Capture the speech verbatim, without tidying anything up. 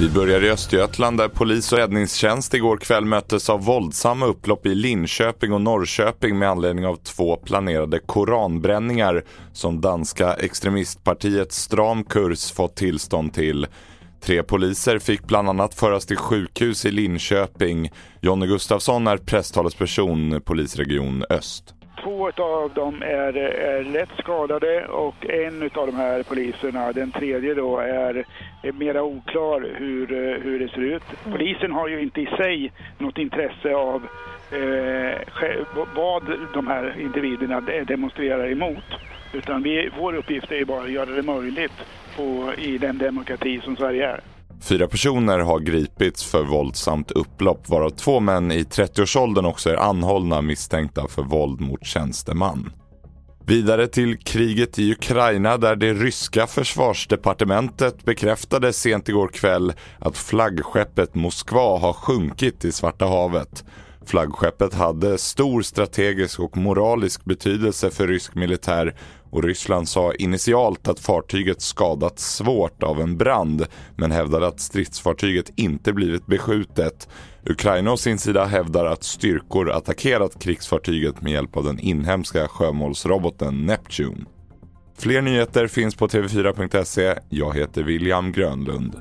Vi börjar i Östergötland där polis och räddningstjänst igår kväll möttes av våldsamma upplopp i Linköping och Norrköping med anledning av två planerade koranbränningar som danska extremistpartiet Stramkurs fått tillstånd till. Tre poliser fick bland annat föras till sjukhus i Linköping. Jonny Gustafsson är presstalesperson Polisregion Öst. Två av dem är, är lätt skadade och en av de här poliserna, den tredje då, är, är mera oklar hur, hur det ser ut. Polisen har ju inte i sig något intresse av eh, vad de här individerna demonstrerar emot. Utan vi, vår uppgift är bara att göra det möjligt på, i den demokrati som Sverige är. Fyra personer har gripits för våldsamt upplopp, varav två män i trettioårsåldern också är anhållna misstänkta för våld mot tjänsteman. Vidare till kriget i Ukraina där det ryska försvarsdepartementet bekräftade sent igår kväll att flaggskeppet Moskva har sjunkit i Svarta havet. Flaggskeppet hade stor strategisk och moralisk betydelse för rysk militär och Ryssland sa initialt att fartyget skadats svårt av en brand men hävdade att stridsfartyget inte blivit beskjutet. Ukraina å sin sida hävdar att styrkor attackerat krigsfartyget med hjälp av den inhemska sjömålsroboten Neptune. Fler nyheter finns på t v fyra punkt se. Jag heter William Grönlund.